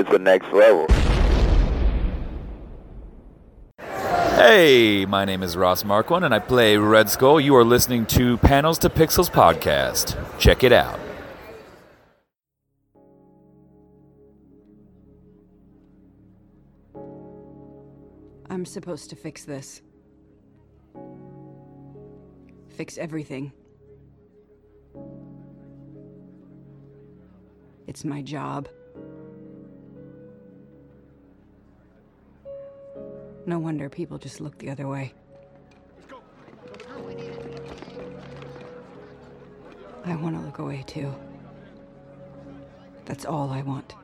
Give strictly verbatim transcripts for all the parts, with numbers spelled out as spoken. is the next level. Hey, my name is Ross Marquand, and I play Red Skull. You are listening to Panels to Pixels podcast. Check it out. I'm supposed to fix this. Fix everything. It's my job. No wonder people just look the other way. I want to look away too. That's all I want.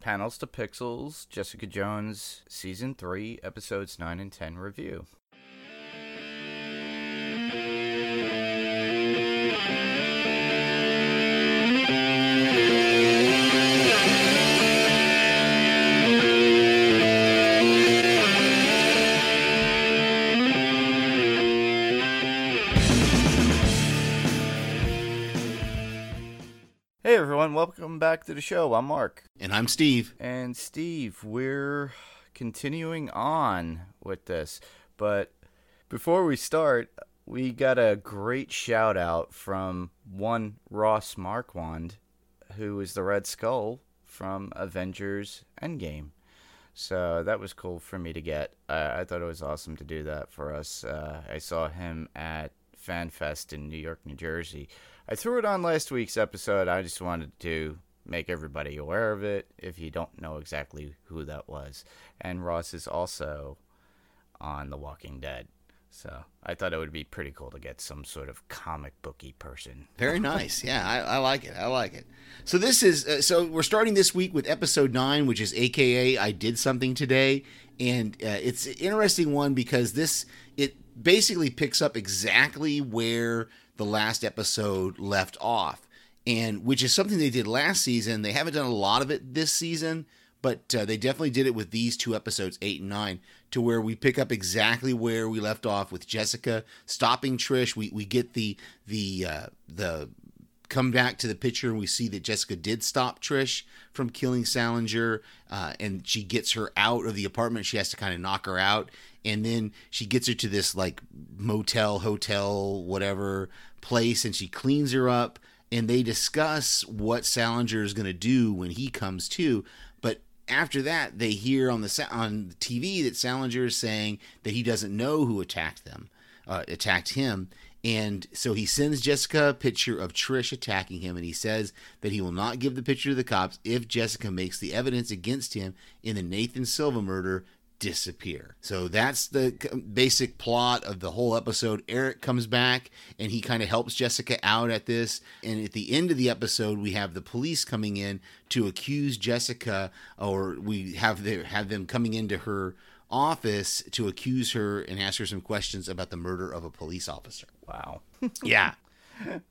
Panels to Pixels, Jessica Jones, Season three, Episodes nine and ten review. Welcome back to the show. I'm Mark. And I'm Steve. And Steve, we're continuing on with this. But before we start, we got a great shout out from one Ross Marquand, who is the Red Skull from Avengers Endgame. So that was cool for me to get. Uh, I thought it was awesome to do that for us. Uh, I saw him at FanFest in New York, New Jersey. I threw it on last week's episode. I just wanted to make everybody aware of it if you don't know exactly who that was. And Ross is also on The Walking Dead. So I thought it would be pretty cool to get some sort of comic booky person. Very nice. Yeah, I, I like it. I like it. So this is uh, so we're starting this week with episode nine, which is A K A I Did Something Today. And uh, it's an interesting one because this it basically picks up exactly where the last episode left off, and which is something they did last season. They haven't done a lot of it this season, but uh, they definitely did it with these two episodes, eight and nine, to where we pick up exactly where we left off with Jessica stopping Trish. We we get the the uh, the come back to the picture, and we see that Jessica did stop Trish from killing Salinger, uh, and she gets her out of the apartment. She has to kind of knock her out. And then she gets her to this like motel, hotel, whatever place, and she cleans her up, and they discuss what Salinger is going to do when he comes to. But after that, they hear on the on the T V that Salinger is saying that he doesn't know who attacked them, uh, attacked him. And so he sends Jessica a picture of Trish attacking him, and he says that he will not give the picture to the cops if Jessica makes the evidence against him in the Nathan Silva murder disappear. So that's the basic plot of the whole episode. Eric comes back and he kind of helps Jessica out at this. And at the end of the episode, we have the police coming in to accuse Jessica, or we have the, have them coming into her office to accuse her and ask her some questions about the murder of a police officer. Wow. Yeah.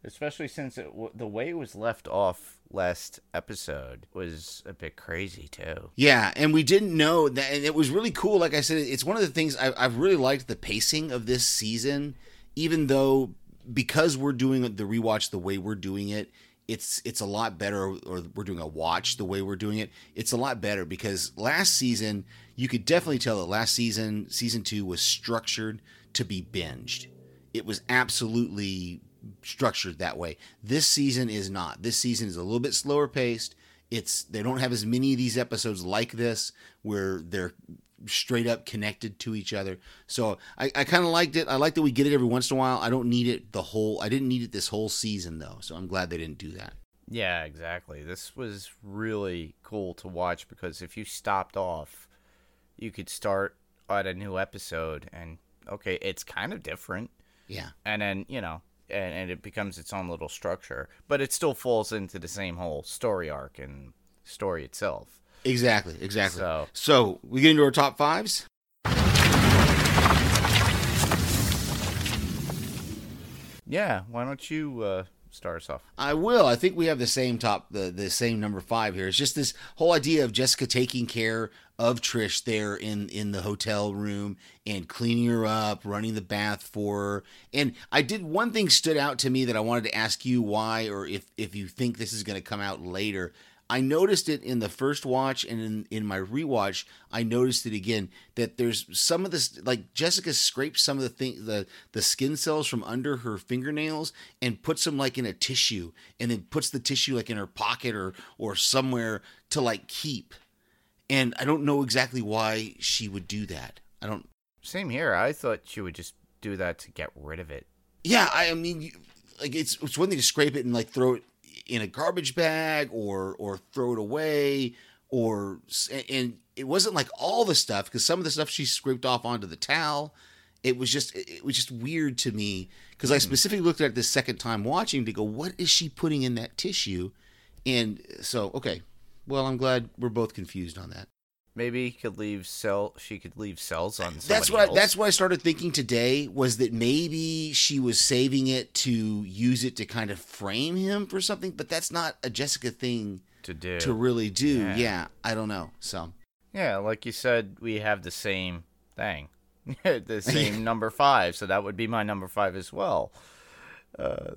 Especially since it w- the way it was left off last episode was a bit crazy, too. Yeah, and we didn't know that, and it was really cool. Like I said, it's one of the things I, I've really liked the pacing of this season, even though because we're doing the rewatch the way we're doing it, it's it's a lot better, or we're doing a watch the way we're doing it, it's a lot better because last season, you could definitely tell that last season, season two, was structured to be binged. It was absolutely structured that way. This season is not. This season is a little bit slower paced. It's they don't have as many of these episodes like this where they're straight up connected to each other. So I, I kind of liked it. I like that we get it every once in a while. I don't need it the whole. I didn't need it this whole season though. So I'm glad they didn't do that. Yeah, exactly. This was really cool to watch because if you stopped off, you could start at a new episode and okay, it's kind of different. Yeah. And then you know. And, and it becomes its own little structure, but it still falls into the same whole story arc and story itself. Exactly, exactly. So, so we get into our top fives. Yeah, why don't you uh, start us off? I will. I think we have the same top, the, the same number five here. It's just this whole idea of Jessica taking care of Trish there in, in the hotel room and cleaning her up, running the bath for her. And I did, one thing stood out to me that I wanted to ask you why, or if, if you think this is going to come out later. I noticed it in the first watch, and in, in my rewatch, I noticed it again, that there's some of this, like Jessica scrapes some of the thing, the, the skin cells from under her fingernails and puts them like in a tissue, and then puts the tissue like in her pocket or, or somewhere to like keep. And I don't know exactly why she would do that. I don't. Same here. I thought she would just do that to get rid of it. Yeah. I mean, like it's, it's one thing to scrape it and like throw it in a garbage bag or, or throw it away, or, and it wasn't like all the stuff, because some of the stuff she scraped off onto the towel. It was just, it was just weird to me, because mm-hmm. I specifically looked at it this second time watching to go, what is she putting in that tissue? And so, okay, well, I'm glad we're both confused on that. Maybe he could leave cell. She could leave cells on. That's what. I, that's what I started thinking today, was that maybe she was saving it to use it to kind of frame him for something. But that's not a Jessica thing to do. To really do, yeah. yeah I don't know. So. Yeah, like you said, we have the same thing, the same number five. So that would be my number five as well. Uh,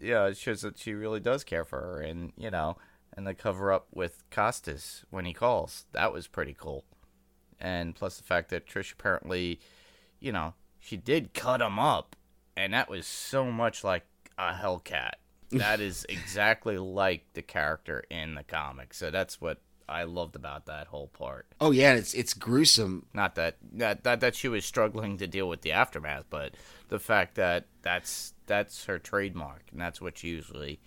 yeah, it shows that she really does care for her, and you know. And the cover-up with Costas when he calls. That was pretty cool. And plus the fact that Trish apparently, you know, she did cut him up. And that was so much like a Hellcat. That is exactly like the character in the comic. So that's what I loved about that whole part. Oh, yeah, it's it's gruesome. Not that, not, not that she was struggling to deal with the aftermath, but the fact that that's, that's her trademark. And that's what she usually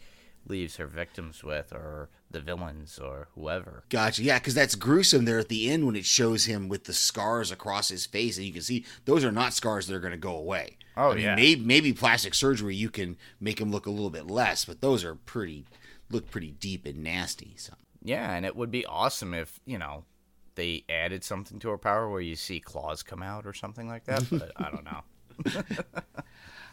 leaves her victims with, or the villains, or whoever. Gotcha. Yeah, because that's gruesome there at the end when it shows him with the scars across his face, and you can see those are not scars that are going to go away. Oh, I mean, yeah. Maybe, maybe plastic surgery, you can make them look a little bit less, but those are pretty, look pretty deep and nasty. So. Yeah, and it would be awesome if, you know, they added something to her power where you see claws come out or something like that, but I don't know.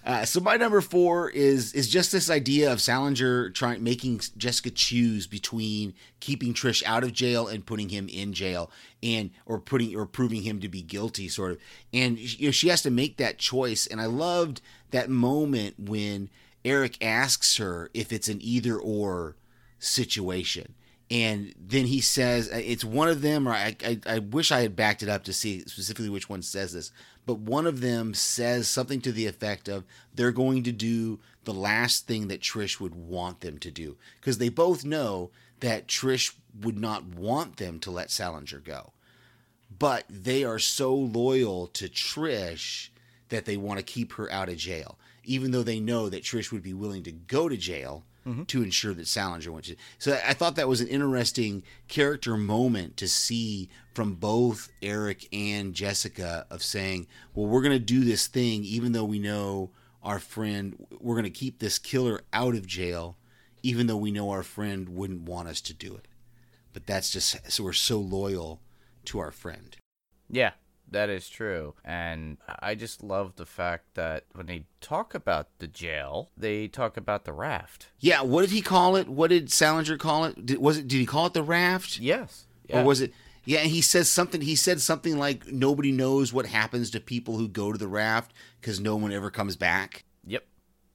Uh, so my number four is is just this idea of Salinger trying making Jessica choose between keeping Trish out of jail and putting him in jail, and or putting or proving him to be guilty, sort of. And you know, she has to make that choice. And I loved that moment when Eric asks her if it's an either or situation. And then he says, it's one of them, or I, I I wish I had backed it up to see specifically which one says this, but one of them says something to the effect of, they're going to do the last thing that Trish would want them to do. Because they both know that Trish would not want them to let Salinger go. But they are so loyal to Trish that they want to keep her out of jail, even though they know that Trish would be willing to go to jail. Mm-hmm. To ensure that Salinger went to. So I thought that was an interesting character moment to see from both Eric and Jessica, of saying, well, we're going to do this thing, even though we know our friend, we're going to keep this killer out of jail, even though we know our friend wouldn't want us to do it. But that's just, so we're so loyal to our friend. Yeah, that is true. And I just love the fact that when they talk about the jail, they talk about the raft. Yeah, what did he call it? What did Salinger call it? Did, was it? Did he call it the raft? Yes. Yeah. Or was it? Yeah, and he says something. He said something like, nobody knows what happens to people who go to the raft because no one ever comes back. Yep.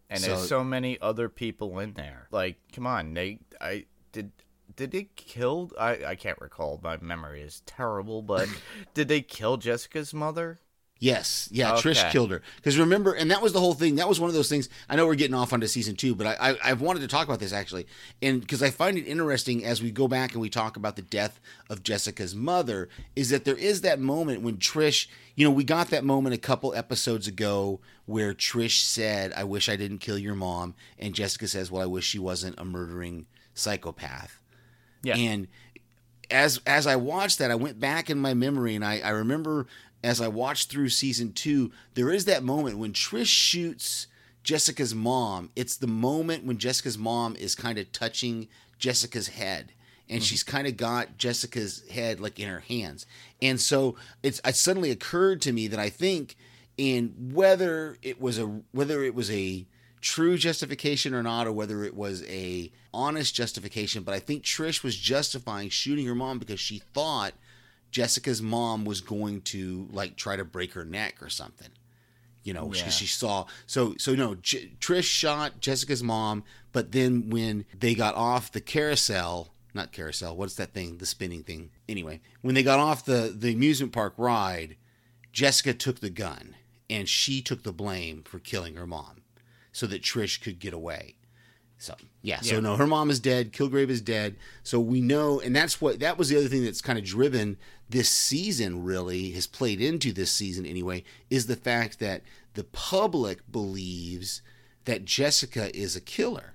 And so, there's so many other people in there. Like, come on, they. I did. Did they kill? I, I can't recall. My memory is terrible, but did they kill Jessica's mother? Yes. Yeah, okay. Trish killed her. Because remember, and that was the whole thing. That was one of those things. I know we're getting off onto season two, but I, I, I've wanted to talk about this, actually. And because I find it interesting as we go back and we talk about the death of Jessica's mother, is that there is that moment when Trish, you know, we got that moment a couple episodes ago where Trish said, I wish I didn't kill your mom. And Jessica says, well, I wish she wasn't a murdering psychopath. Yeah. And as as I watched that, I went back in my memory, and I, I remember as I watched through season two, there is that moment when Trish shoots Jessica's mom. It's the moment when Jessica's mom is kind of touching Jessica's head, and mm-hmm. she's kind of got Jessica's head like in her hands. And so it's it suddenly occurred to me that I think in whether it was a whether it was a true justification or not, or whether it was a honest justification, but I think Trish was justifying shooting her mom because she thought Jessica's mom was going to like try to break her neck or something. You know, yeah. she, she saw. So, so no, J- Trish shot Jessica's mom, but then when they got off the carousel, not carousel, what's that thing? The spinning thing. Anyway, when they got off the, the amusement park ride, Jessica took the gun and she took the blame for killing her mom so that Trish could get away. So, yeah. yeah. So, no, her mom is dead. Kilgrave is dead. So we know, and that's what, that was the other thing that's kind of driven this season, really, has played into this season anyway, is the fact that the public believes that Jessica is a killer.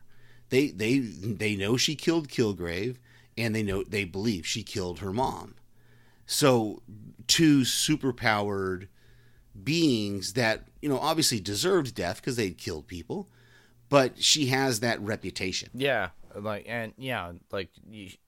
They they they know she killed Kilgrave, and they know, they believe she killed her mom. So two superpowered beings that, you know, obviously deserved death because they'd killed people. But she has that reputation. Yeah, like and yeah, like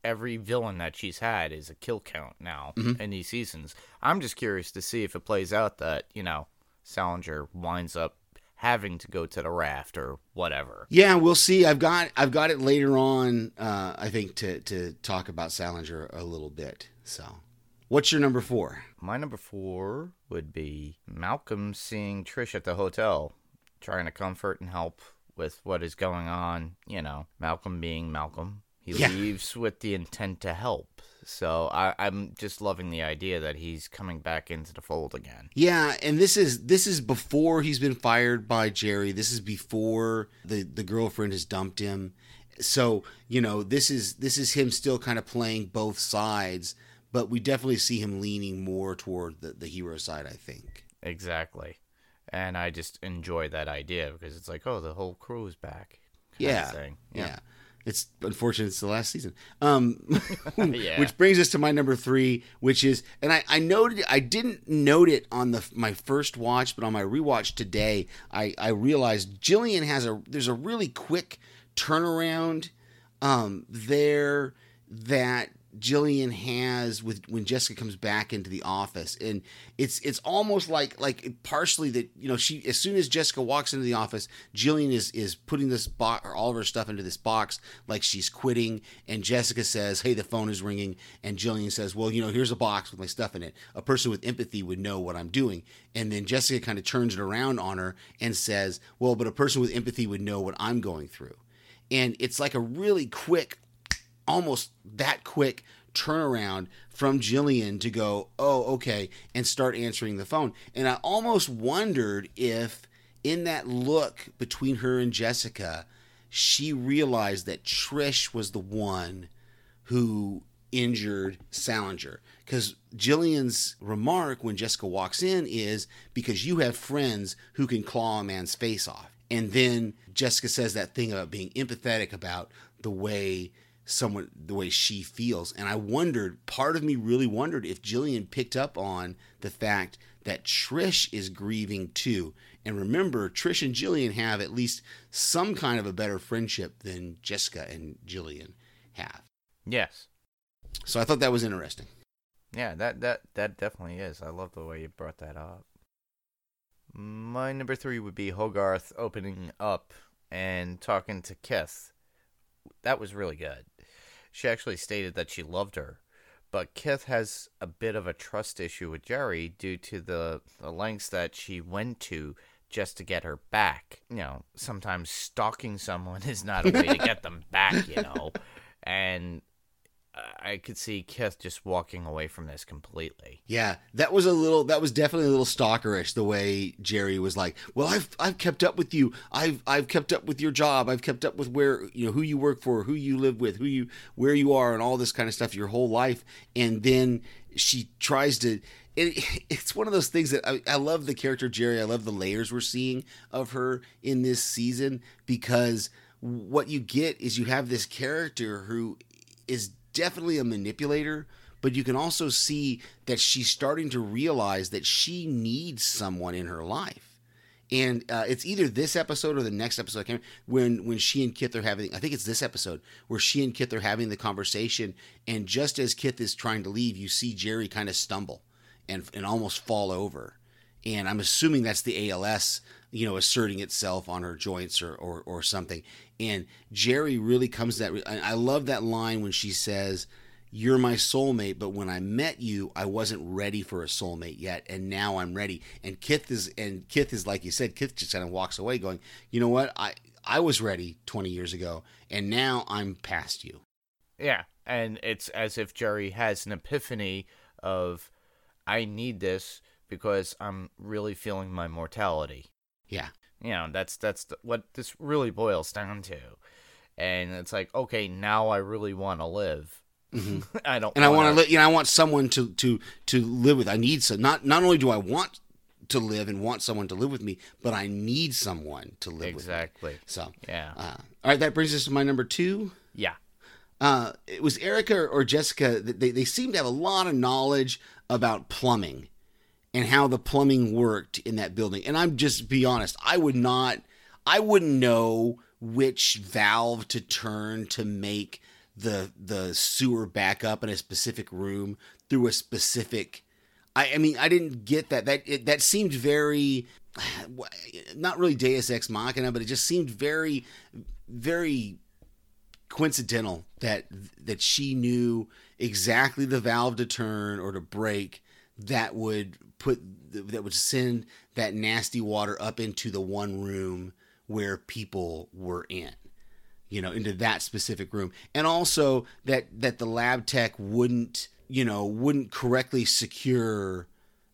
every villain that she's had is a kill count now mm-hmm. in these seasons. I'm just curious to see if it plays out that, you know, Salinger winds up having to go to the raft or whatever. Yeah, we'll see. I've got I've got it later on. Uh, I think to to talk about Salinger a little bit. So, what's your number four? My number four would be Malcolm seeing Trish at the hotel, trying to comfort and help with what is going on, you know, Malcolm being Malcolm. He yeah. leaves with the intent to help. So I, I'm just loving the idea that he's coming back into the fold again. Yeah, and this is this is before he's been fired by Jerry. This is before the, the girlfriend has dumped him. So, you know, this is this is him still kind of playing both sides, but we definitely see him leaning more toward the, the hero side, I think. Exactly. And I just enjoy that idea because it's like, oh, the whole crew is back. Yeah. Thing. yeah, yeah. It's unfortunate it's the last season. Um, yeah. Which brings us to my number three, which is, and I, I noted, I didn't note it on the my first watch, but on my rewatch today, I, I realized Jillian has a, there's a really quick turnaround um, there that Jillian has with when Jessica comes back into the office, and it's it's almost like like partially that, you know, she, as soon as Jessica walks into the office, Jillian is is putting this box or all of her stuff into this box like she's quitting, and Jessica says, hey, the phone is ringing, and Jillian says, well, you know, here's a box with my stuff in it. A person with empathy would know what I'm doing. And then Jessica kind of turns it around on her and says, well, but a person with empathy would know what I'm going through. And it's like a really quick, almost that quick turnaround from Jillian to go, oh, okay, and start answering the phone. And I almost wondered if in that look between her and Jessica, she realized that Trish was the one who injured Salinger. Because Jillian's remark when Jessica walks in is, because you have friends who can claw a man's face off. And then Jessica says that thing about being empathetic about the way someone, the way she feels. And I wondered, part of me really wondered if Jillian picked up on the fact that Trish is grieving too. And remember, Trish and Jillian have at least some kind of a better friendship than Jessica and Jillian have. Yes. So I thought that was interesting. Yeah, that, that, that definitely is. I love the way you brought that up. My number three would be Hogarth opening up and talking to Kith. That was really good. She actually stated that she loved her, but Kith has a bit of a trust issue with Jerry due to the, the lengths that she went to just to get her back. You know, sometimes stalking someone is not a way to get them back, you know. And I could see Kith just walking away from this completely. Yeah, that was a little, that was definitely a little stalkerish, the way Jerry was like, well, I've, I've kept up with you. I've, I've kept up with your job. I've kept up with where, you know, who you work for, who you live with, who you, where you are, and all this kind of stuff your whole life. And then she tries to, it, it's one of those things that I, I love the character Jerry. I love the layers we're seeing of her in this season, because what you get is you have this character who is definitely a manipulator, but you can also see that she's starting to realize that she needs someone in her life. And uh, it's either this episode or the next episode when when she and Kith are having, I think it's this episode, where she and Kith are having the conversation, and just as Kith is trying to leave, you see Jerry kind of stumble and and almost fall over. And I'm assuming that's the A L S, you know, asserting itself on her joints or, or, or something. And Jerry really comes to that. I love that line when she says, "You're my soulmate, but when I met you, I wasn't ready for a soulmate yet, and now I'm ready." And Kith is, and Kith is like you said, Kith just kind of walks away going, "You know what? I I was ready twenty years ago, and now I'm past you." Yeah, and it's as if Jerry has an epiphany of, "I need this because I'm really feeling my mortality." Yeah, you know, that's that's the, what this really boils down to, and it's like, okay, now I really want to live. Mm-hmm. I don't, and wanna... I want to live. You know, I want someone to, to, to live with. I need some. Not not only do I want to live and want someone to live with me, but I need someone to live exactly. with. Exactly. So yeah. Uh, all right, that brings us to my number two. Yeah. Uh, it was Erica or, or Jessica. They they seem to have a lot of knowledge about plumbing and how the plumbing worked in that building. And I'm just be honest. I would not. I wouldn't know which valve to turn to make the the sewer back up in a specific room through a specific I, I mean I didn't get that that it, that seemed very not really Deus Ex Machina, but it just seemed very very coincidental that that she knew exactly the valve to turn or to break that would put that would send that nasty water up into the one room where people were in. You know, into that specific room. And also that, that the lab tech wouldn't, you know, wouldn't correctly secure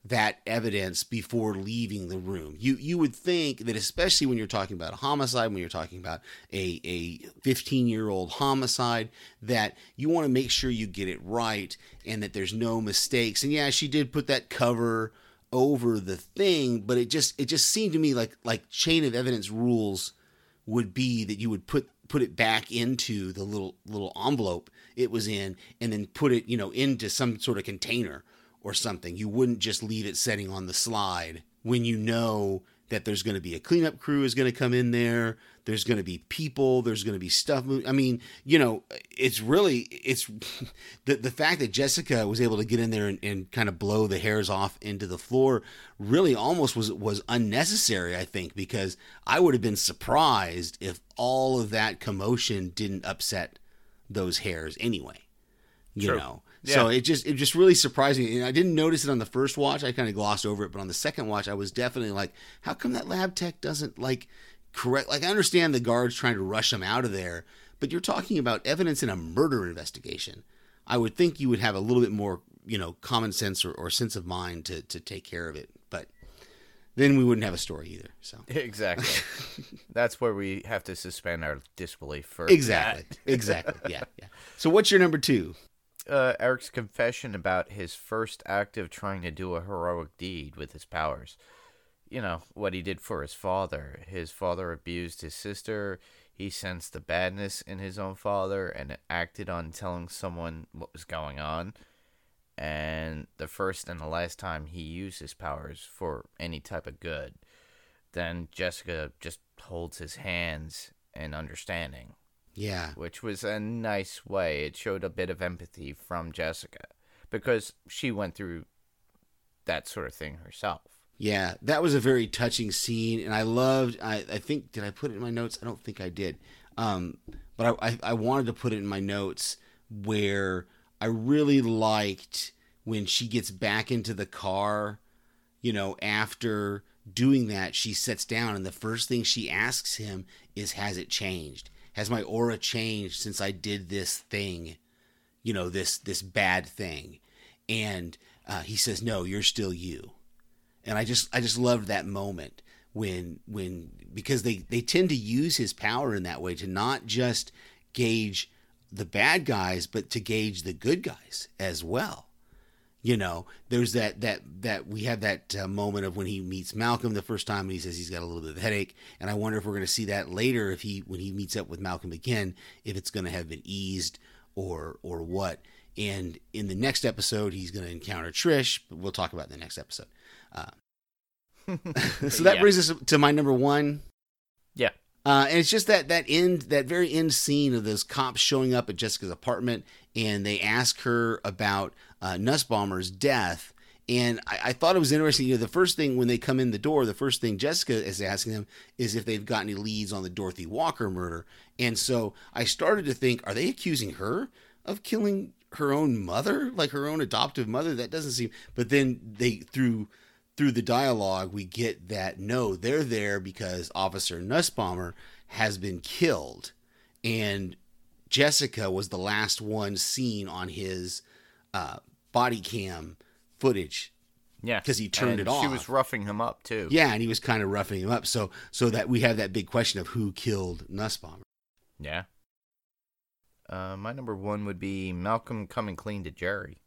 that evidence before leaving the room. You you would think that, especially when you're talking about a homicide, when you're talking about a, a fifteen-year-old homicide, that you want to make sure you get it right and that there's no mistakes. And yeah, she did put that cover over the thing, but it just it just seemed to me like like chain of evidence rules would be that you would put put it back into the little little envelope it was in and then put it, you know, into some sort of container or something. You wouldn't just leave it sitting on the slide when you know that there's going to be a cleanup crew is going to come in there. There's going to be people, there's going to be stuff. I mean, you know, it's really, it's the, the fact that Jessica was able to get in there and, and kind of blow the hairs off into the floor really almost was, was unnecessary, I think, because I would have been surprised if all of that commotion didn't upset those hairs anyway, you True. know? Yeah. So it just, it just really surprised me. And I didn't notice it on the first watch. I kind of glossed over it, but on the second watch, I was definitely like, how come that lab tech doesn't like correct? Like I understand the guards trying to rush them out of there, but you're talking about evidence in a murder investigation. I would think you would have a little bit more, you know, common sense or, or sense of mind to, to take care of it. But then we wouldn't have a story either. So exactly. That's where we have to suspend our disbelief for exactly. That. Exactly. Yeah. Yeah. So what's your number two? Uh, Eric's confession about his first act of trying to do a heroic deed with his powers. You know, what he did for his father. His father abused his sister. He sensed the badness in his own father and acted on telling someone what was going on. And the first and the last time he used his powers for any type of good. Then Jessica just holds his hands in understanding. Yeah. Which was a nice way. It showed a bit of empathy from Jessica because she went through that sort of thing herself. Yeah, that was a very touching scene. And I loved, I, I think, did I put it in my notes? I don't think I did. Um, but I, I, I wanted to put it in my notes where I really liked when she gets back into the car, you know, after doing that, she sits down and the first thing she asks him is, has it changed? Has my aura changed since I did this thing, you know, this this bad thing? And uh, he says, no, you're still you. And I just I just loved that moment when when because they, they tend to use his power in that way to not just gauge the bad guys, but to gauge the good guys as well. You know, there's that that that we have that uh, moment of when he meets Malcolm the first time and he says he's got a little bit of a headache. And I wonder if we're going to see that later if he when he meets up with Malcolm again, if it's going to have been eased or or what. And in the next episode, he's going to encounter Trish. But we'll talk about it in the next episode. Uh, so that yeah. brings us to my number one. Yeah. Uh, and it's just that that end, that very end scene of those cops showing up at Jessica's apartment and they ask her about uh, Nussbaumer's death, And I, I thought it was interesting. You know, the first thing when they come in the door, the first thing Jessica is asking them is if they've got any leads on the Dorothy Walker murder. And so I started to think, are they accusing her of killing her own mother, like her own adoptive mother? That doesn't seem. But then they through through the dialogue, we get that no, they're there because Officer Nussbaumer has been killed, and Jessica was the last one seen on his uh, body cam footage. Yeah, because he turned and it off. She was roughing him up too. Yeah, and he was kind of roughing him up. So, so that we have that big question of who killed Nussbaumer. Yeah. Uh, my number one would be Malcolm coming clean to Jerry,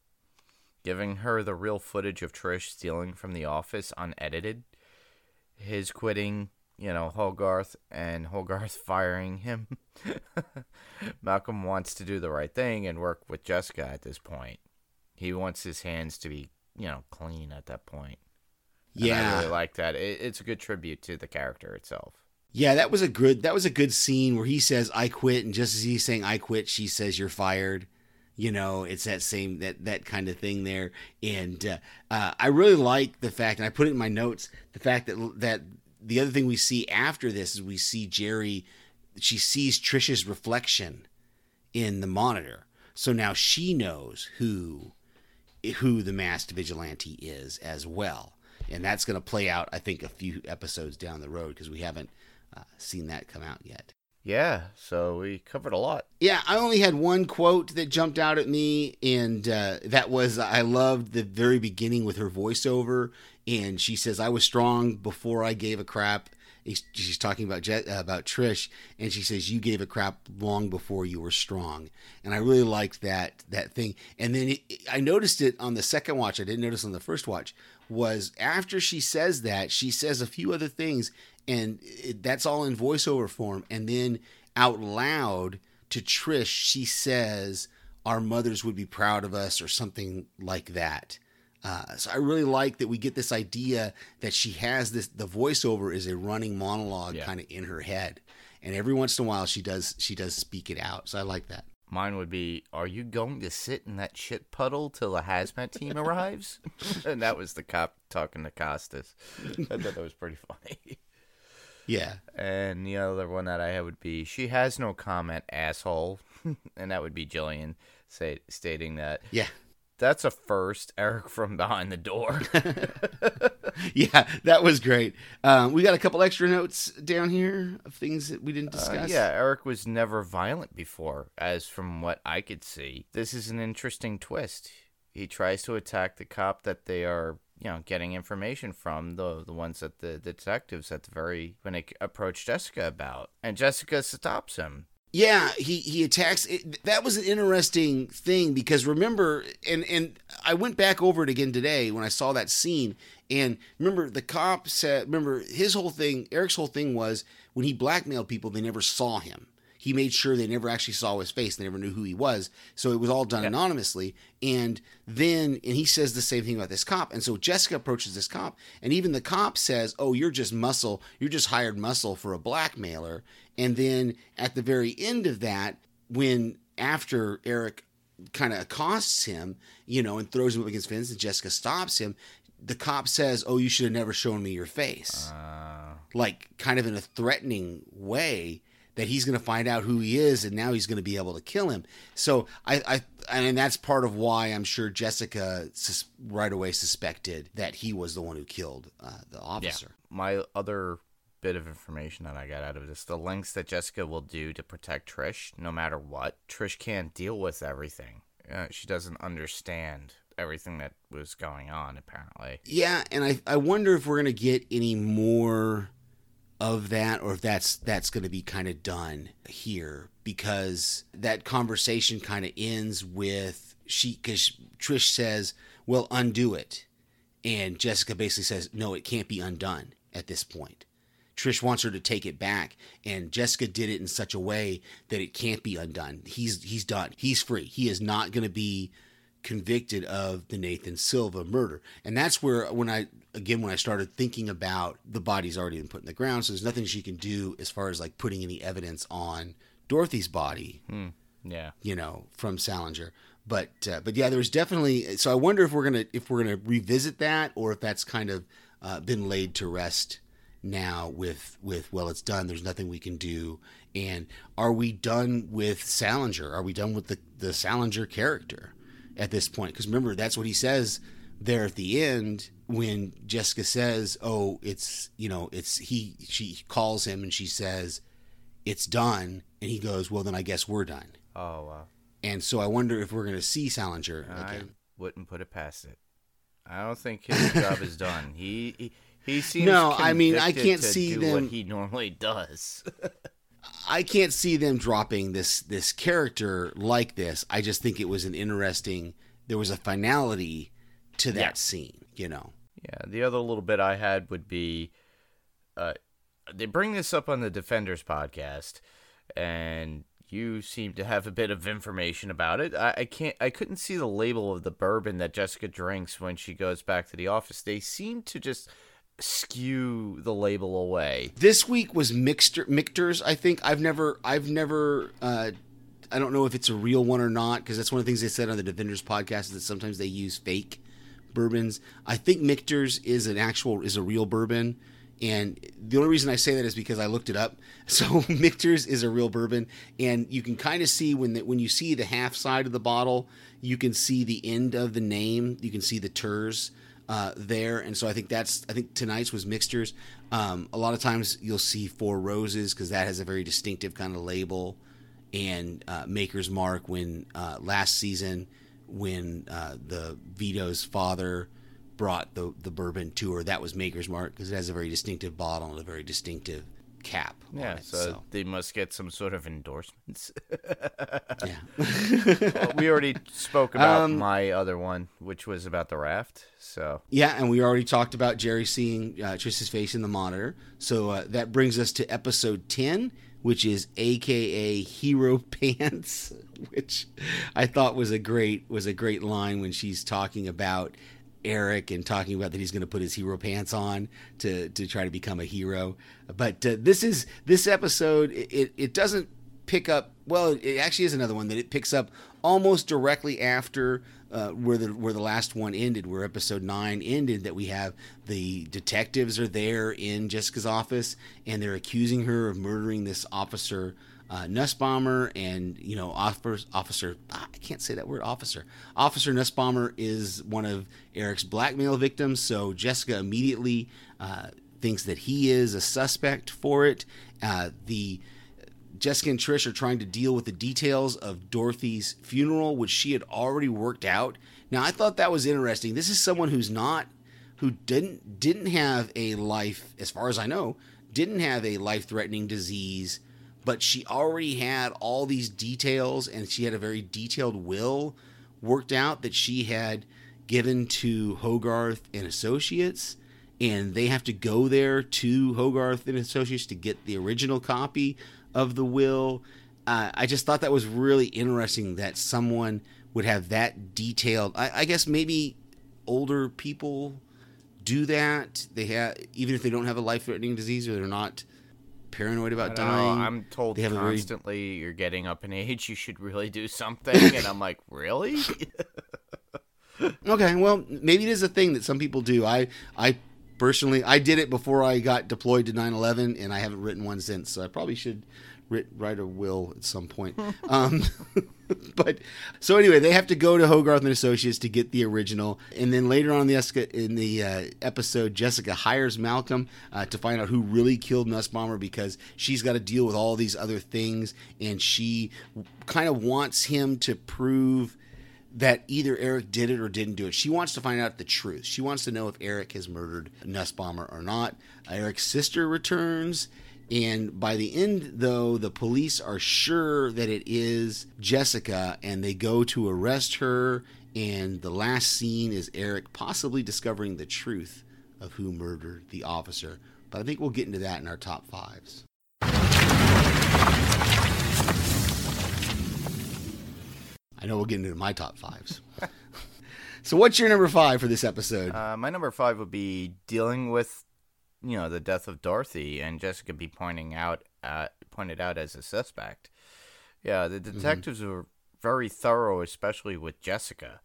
giving her the real footage of Trish stealing from the office unedited. His quitting, you know, Hogarth and Hogarth firing him. Malcolm wants to do the right thing and work with Jessica at this point. He wants his hands to be, you know, clean at that point. And yeah, I really like that. It, it's a good tribute to the character itself. Yeah, that was a good that was a good scene where he says I quit, and just as he's saying I quit, she says you're fired. You know, it's that same that that kind of thing there. And uh, uh, I really like the fact, and I put it in my notes, the fact that that the other thing we see after this is we see Jerry. She sees Trish's reflection in the monitor, so now she knows who. who the masked vigilante is as well. And that's going to play out, I think, a few episodes down the road because we haven't uh, seen that come out yet. Yeah, so we covered a lot. Yeah, I only had one quote that jumped out at me, and uh, that was, I loved the very beginning with her voiceover, and she says, I was strong before I gave a crap. She's talking about Je- about Trish, and she says, you gave a crap long before you were strong. And I really liked that that thing. And then it, I noticed it on the second watch. I didn't notice on the first watch, was after she says that, she says a few other things, and it, that's all in voiceover form. And then out loud to Trish, she says, our mothers would be proud of us or something like that. Uh, so I really like that we get this idea that she has this, the voiceover is a running monologue yeah. kind of in her head. And every once in a while she does, she does speak it out. So I like that. Mine would be, are you going to sit in that shit puddle till the hazmat team arrives? And that was the cop talking to Costas. I thought that was pretty funny. Yeah. And the other one that I had would be, she has no comment, asshole. And that would be Jillian say, stating that. Yeah. That's a first, Eric from behind the door. Yeah, that was great. Um, we got a couple extra notes down here of things that we didn't discuss. Uh, yeah, Eric was never violent before, as from what I could see. This is an interesting twist. He tries to attack the cop that they are, you know, getting information from, the the ones that the, the detectives at the very, when they approach Jessica about. And Jessica stops him. Yeah, he, he attacks. It, that was an interesting thing because remember, and, and I went back over it again today when I saw that scene. And remember, the cop said, remember, his whole thing, Eric's whole thing was when he blackmailed people, they never saw him. He made sure they never actually saw his face. They never knew who he was. So it was all done yeah. anonymously. And then, and he says the same thing about this cop. And so Jessica approaches this cop, and even the cop says, oh, you're just muscle. You're just hired muscle for a blackmailer. And then at the very end of that, when after Eric kind of accosts him, you know, and throws him up against the fence and Jessica stops him, the cop says, oh, you should have never shown me your face. Uh... Like kind of in a threatening way. That he's going to find out who he is, and now he's going to be able to kill him. So I, I, and that's part of why I'm sure Jessica sus- right away suspected that he was the one who killed uh, the officer. Yeah. My other bit of information that I got out of this: the lengths that Jessica will do to protect Trish, no matter what. Trish can't deal with everything. Uh, she doesn't understand everything that was going on, apparently. Yeah, and I, I wonder if we're going to get any more of that, or if that's that's going to be kind of done here, because that conversation kind of ends with she, because Trish says, well, undo it, and Jessica basically says, no, it can't be undone at this point. Trish wants her to take it back, and Jessica did it in such a way that it can't be undone. He's he's done. He's free. He is not going to be convicted of the Nathan Silva murder. And that's where, when I again when I started thinking about the body's already been put in the ground, so there's nothing she can do as far as like putting any evidence on Dorothy's body. Hmm. Yeah, you know, from Salinger. But uh, but yeah, there was definitely. So I wonder if we're gonna if we're gonna revisit that, or if that's kind of uh, been laid to rest now with with well, it's done. There's nothing we can do. And are we done with Salinger? Are we done with the the Salinger character at this point? Because remember, that's what he says there at the end when Jessica says, "Oh, it's you know, it's he." She calls him and she says, "It's done." And he goes, "Well, then I guess we're done." Oh wow. And so I wonder if we're going to see Salinger again. I wouldn't put it past it. I don't think his job is done. He he, he seems no. I mean, I can't to see do them. What he normally does. I can't see them dropping this this character like this. I just think it was an interesting. There was a finality to that yeah. scene, you know. Yeah. The other little bit I had would be, uh, they bring this up on the Defenders podcast, and. You seem to have a bit of information about it. I, I can't. I couldn't see the label of the bourbon that Jessica drinks when she goes back to the office. They seem to just skew the label away. This week was Michter's. Michter's. I think I've never. I've never. Uh, I don't know if it's a real one or not, because that's one of the things they said on the Defenders podcast is that sometimes they use fake bourbons. I think Michter's is an actual is a real bourbon. And the only reason I say that is because I looked it up. So Michter's is a real bourbon, and you can kind of see when the, when you see the half side of the bottle, you can see the end of the name. You can see the ters uh, there, and so I think that's I think tonight's was Michter's. Um, a lot of times you'll see Four Roses because that has a very distinctive kind of label, and uh, Maker's Mark when uh, last season when uh, the Vito's father. Brought the the bourbon to her. That was Maker's Mark because it has a very distinctive bottle and a very distinctive cap. Yeah, it, so, so they must get some sort of endorsements. yeah, well, we already spoke about um, my other one, which was about the raft. So yeah, and we already talked about Jerry seeing uh, Trish's face in the monitor. So uh, that brings us to episode ten, which is A K A Hero Pants, which I thought was a great was a great line when she's talking about. Eric and talking about that he's going to put his hero pants on to to try to become a hero. But uh, this is this episode it it doesn't pick up well it actually is another one that it picks up almost directly after uh, where the where the last one ended, where episode nine ended, that we have the detectives are there in Jessica's office and they're accusing her of murdering this officer Uh, Nussbaumer, and you know officer, officer I can't say that word officer officer Nussbaumer is one of Eric's blackmail victims, so Jessica immediately uh, thinks that he is a suspect for it. uh, the Jessica and Trish are trying to deal with the details of Dorothy's funeral, which she had already worked out. Now I thought that was interesting. This is someone who's not who didn't didn't have a life as far as I know didn't have a life-threatening disease. But she already had all these details, and she had a very detailed will worked out that she had given to Hogarth and Associates, and they have to go there to Hogarth and Associates to get the original copy of the will. Uh, I just thought that was really interesting that someone would have that detailed. I, I guess maybe older people do that. They have, even if they don't have a life-threatening disease or they're not paranoid about dying. Know. I'm told constantly very... you're getting up in age, you should really do something, and I'm like, really? Okay, well, maybe it is a thing that some people do. I I personally, I did it before I got deployed to nine eleven, and I haven't written one since, so I probably should writ, write a will at some point. um, but so anyway, they have to go to Hogarth and Associates to get the original, and then later on in the, in the uh, episode, Jessica hires Malcolm uh, to find out who really killed Nussbaumer, because she's got to deal with all these other things, and she kind of wants him to prove that either Eric did it or didn't do it. She wants to find out the truth. She wants to know if Eric has murdered Nussbaumer or not. Uh, Eric's sister returns. And by the end, though, the police are sure that it is Jessica, and they go to arrest her. And the last scene is Eric possibly discovering the truth of who murdered the officer. But I think we'll get into that in our top fives. I know we'll get into my top fives. So what's your number five for this episode? Uh, my number five would be dealing with you know, the death of Dorothy and Jessica be pointing out, uh, pointed out as a suspect. Yeah, the detectives mm-hmm. were very thorough, especially with Jessica.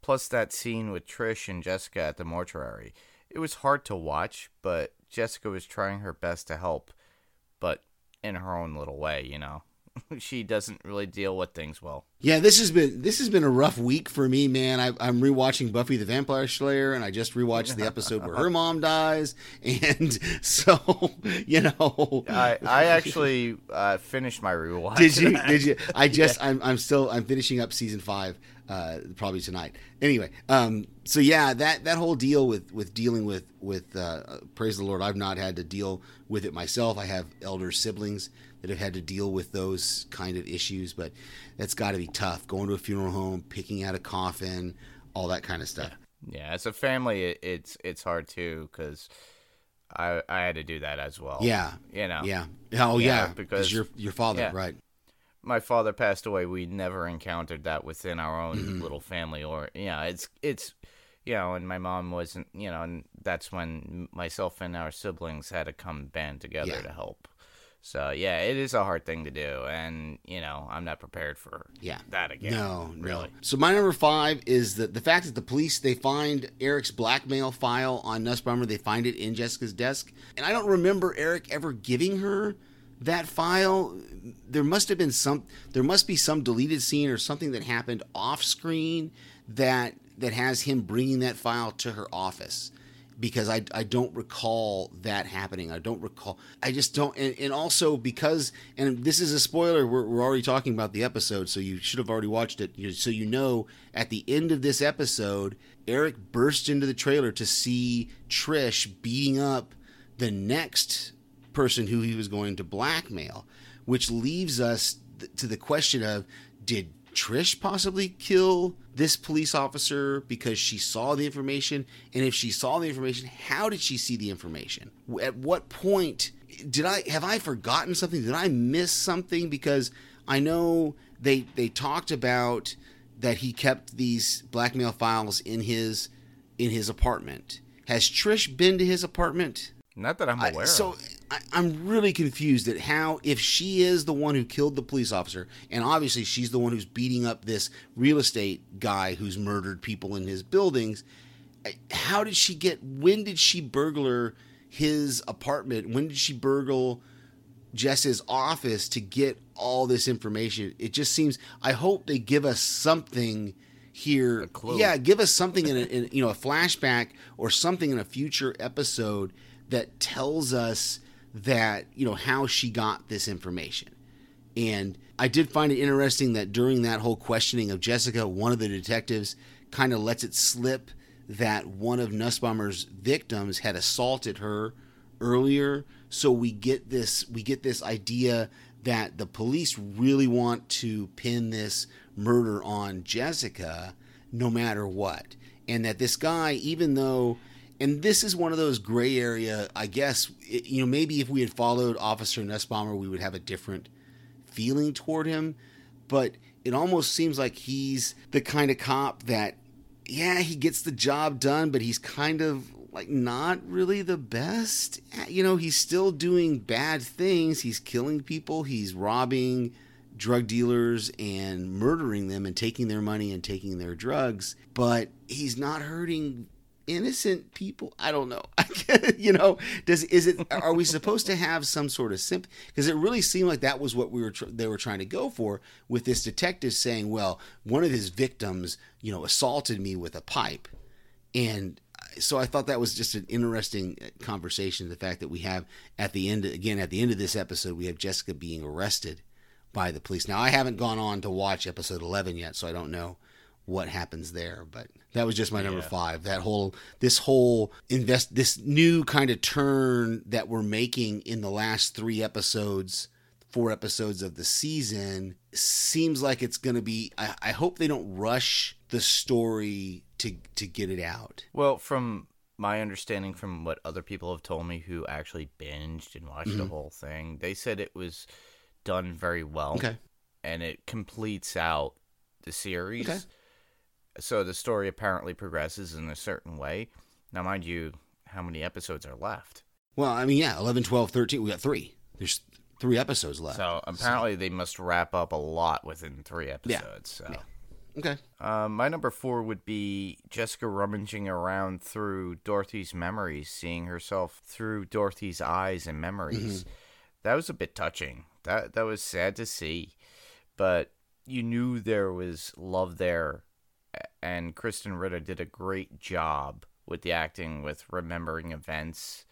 Plus that scene with Trish and Jessica at the mortuary. It was hard to watch, but Jessica was trying her best to help, but in her own little way, you know. She doesn't really deal with things well. Yeah, this has been this has been a rough week for me, man. I, I'm rewatching Buffy the Vampire Slayer, and I just rewatched the episode where her mom dies, and so you know, I, I actually uh, finished my rewatch. Did you? Did you? I just yeah. I'm I'm still I'm finishing up season five, uh, probably tonight. Anyway, um, so yeah, that, that whole deal with, with dealing with with uh, praise the Lord, I've not had to deal with it myself. I have elder siblings that have had to deal with those kind of issues, but that's got to be tough. Going to a funeral home, picking out a coffin, all that kind of stuff. Yeah, as a family, it, it's it's hard too, because I I had to do that as well. Yeah, you know. Yeah. Oh yeah, yeah, because your your father, yeah, right? My father passed away. We never encountered that within our own mm-hmm. little family, or yeah, you know, it's it's you know, and my mom wasn't, you know, and that's when myself and our siblings had to come band together yeah. to help. So, yeah, it is a hard thing to do, and, you know, I'm not prepared for yeah. that again. No, really. No. So my number five is the, the fact that the police, they find Eric's blackmail file on Nussbaumer. They find it in Jessica's desk. And I don't remember Eric ever giving her that file. There must have been some, there must be some deleted scene or something that happened off screen that that has him bringing that file to her office. Because I, I don't recall that happening. I don't recall. I just don't. And, and also because, and this is a spoiler, we're, we're already talking about the episode, so you should have already watched it. So you know, at the end of this episode, Eric bursts into the trailer to see Trish beating up the next person who he was going to blackmail, which leaves us th- to the question of, did Trish possibly kill this police officer because she saw the information? And if she saw the information, how did she see the information? At what point did I have I forgotten something? Did I miss something? Because I know they they talked about that he kept these blackmail files in his in his apartment. Has Trish been to his apartment? Not that I'm aware I, so of. So I'm really confused at how, if she is the one who killed the police officer, and obviously she's the one who's beating up this real estate guy who's murdered people in his buildings, how did she get, when did she burglar his apartment? When did she burgle Jess's office to get all this information? It just seems, I hope they give us something here. Yeah, give us something in, a, in you know, a flashback or something in a future episode that tells us that, you know, how she got this information. And I did find it interesting that during that whole questioning of Jessica, one of the detectives kind of lets it slip that one of Nussbaumer's victims had assaulted her earlier. So we get this, we get this idea that the police really want to pin this murder on Jessica no matter what. And that this guy, even though, and this is one of those gray area, I guess, it, you know, maybe if we had followed Officer Nussbaumer, we would have a different feeling toward him. But it almost seems like he's the kind of cop that, yeah, he gets the job done, but he's kind of like not really the best. You know, he's still doing bad things. He's killing people. He's robbing drug dealers and murdering them and taking their money and taking their drugs. But he's not hurting innocent people. I don't know. You know, does is it? Are we supposed to have some sort of sympathy? Because it really seemed like that was what we were tr- they were trying to go for with this detective saying, "Well, one of his victims, you know, assaulted me with a pipe," and so I thought that was just an interesting conversation. The fact that we have at the end again at the end of this episode, we have Jessica being arrested by the police. Now I haven't gone on to watch episode eleven yet, so I don't know what happens there, but that was just my number yeah. five. That whole, this whole invest, this new kind of turn that we're making in the last three episodes, four episodes of the season seems like it's going to be, I, I hope they don't rush the story to, to get it out. Well, from my understanding, from what other people have told me who actually binged and watched mm-hmm. the whole thing, they said it was done very well. Okay. And it completes out the series. Okay. So the story apparently progresses in a certain way. Now, mind you, how many episodes are left? Well, I mean, yeah, eleven, twelve, thirteen. We got three. There's three episodes left. So apparently so. they must wrap up a lot within three episodes. Yeah. So. Yeah. Okay. Uh, my number four would be Jessica rummaging around through Dorothy's memories, seeing herself through Dorothy's eyes and memories. Mm-hmm. That was a bit touching. That that was sad to see, but you knew there was love there, and Kristen Ritter did a great job with the acting, with remembering events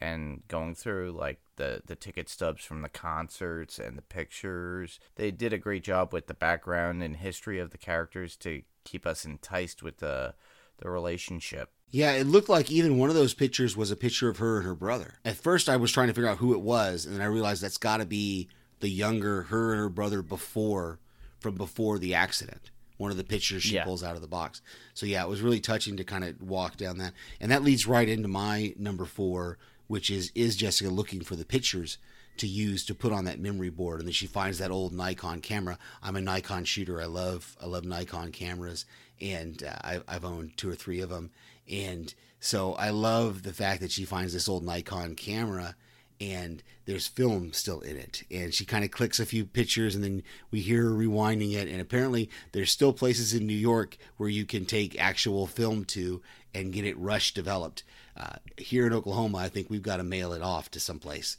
and going through like the, the ticket stubs from the concerts and the pictures. They did a great job with the background and history of the characters to keep us enticed with the the relationship. Yeah, it looked like even one of those pictures was a picture of her and her brother. At first, I was trying to figure out who it was, and then I realized that's got to be the younger, her and her brother before, from before the accident. One of the pictures she yeah. pulls out of the box. So yeah, it was really touching to kind of walk down that. And that leads right into my number four, which is, is Jessica looking for the pictures to use to put on that memory board. And then she finds that old Nikon camera. I'm a Nikon shooter. I love, I love Nikon cameras, and uh, I, I've owned two or three of them. And so I love the fact that she finds this old Nikon camera and there's film still in it. And she kind of clicks a few pictures, and then we hear her rewinding it. And apparently there's still places in New York where you can take actual film to and get it rush developed. Uh, here in Oklahoma, I think we've got to mail it off to someplace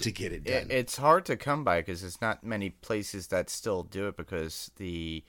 to get it done. It's hard to come by because there's not many places that still do it because the,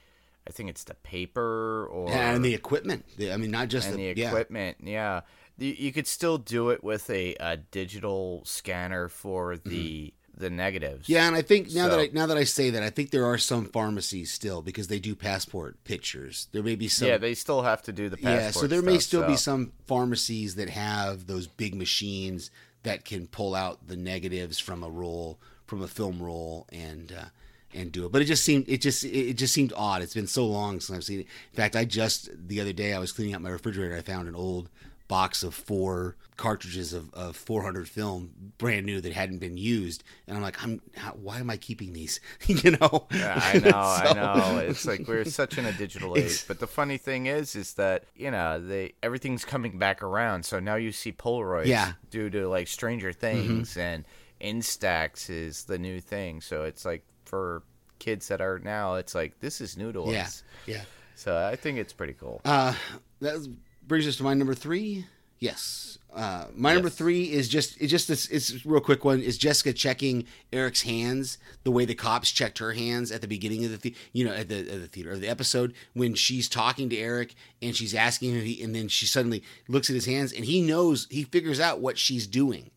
I think it's the paper or... And the equipment. The, I mean, not just and the... the equipment, yeah. yeah. You could still do it with a, a digital scanner for the... Mm-hmm. The negatives. Yeah, and I think now so. that I, now that I say that, I think there are some pharmacies still because they do passport pictures. There may be some. Yeah, they still have to do the passport. Yeah, so there stuff, may still so. be some pharmacies that have those big machines that can pull out the negatives from a roll, from a film roll, and uh, and do it. But it just seemed it just it just seemed odd. It's been so long since I've seen it. In fact, I just the other day I was cleaning out my refrigerator. I found an old box of four cartridges of, of four hundred film, brand new, that hadn't been used, and I'm like, I'm how, why am I keeping these? you know yeah, I know so. I know it's like we're such in a digital age, but the funny thing is is that you know they everything's coming back around, so now you see Polaroids yeah. due to like Stranger Things, mm-hmm. and Instax is the new thing, so it's like for kids that are now it's like this is new to us. Yeah, yeah. So I think it's pretty cool. Uh, that's brings us to my number three. Yes. Uh, my yes. number three is just it's just this it's a real quick one. Is Jessica checking Eric's hands the way the cops checked her hands at the beginning of the, the you know at the at the theater or the episode when she's talking to Eric and she's asking him, and then she suddenly looks at his hands and he knows he figures out what she's doing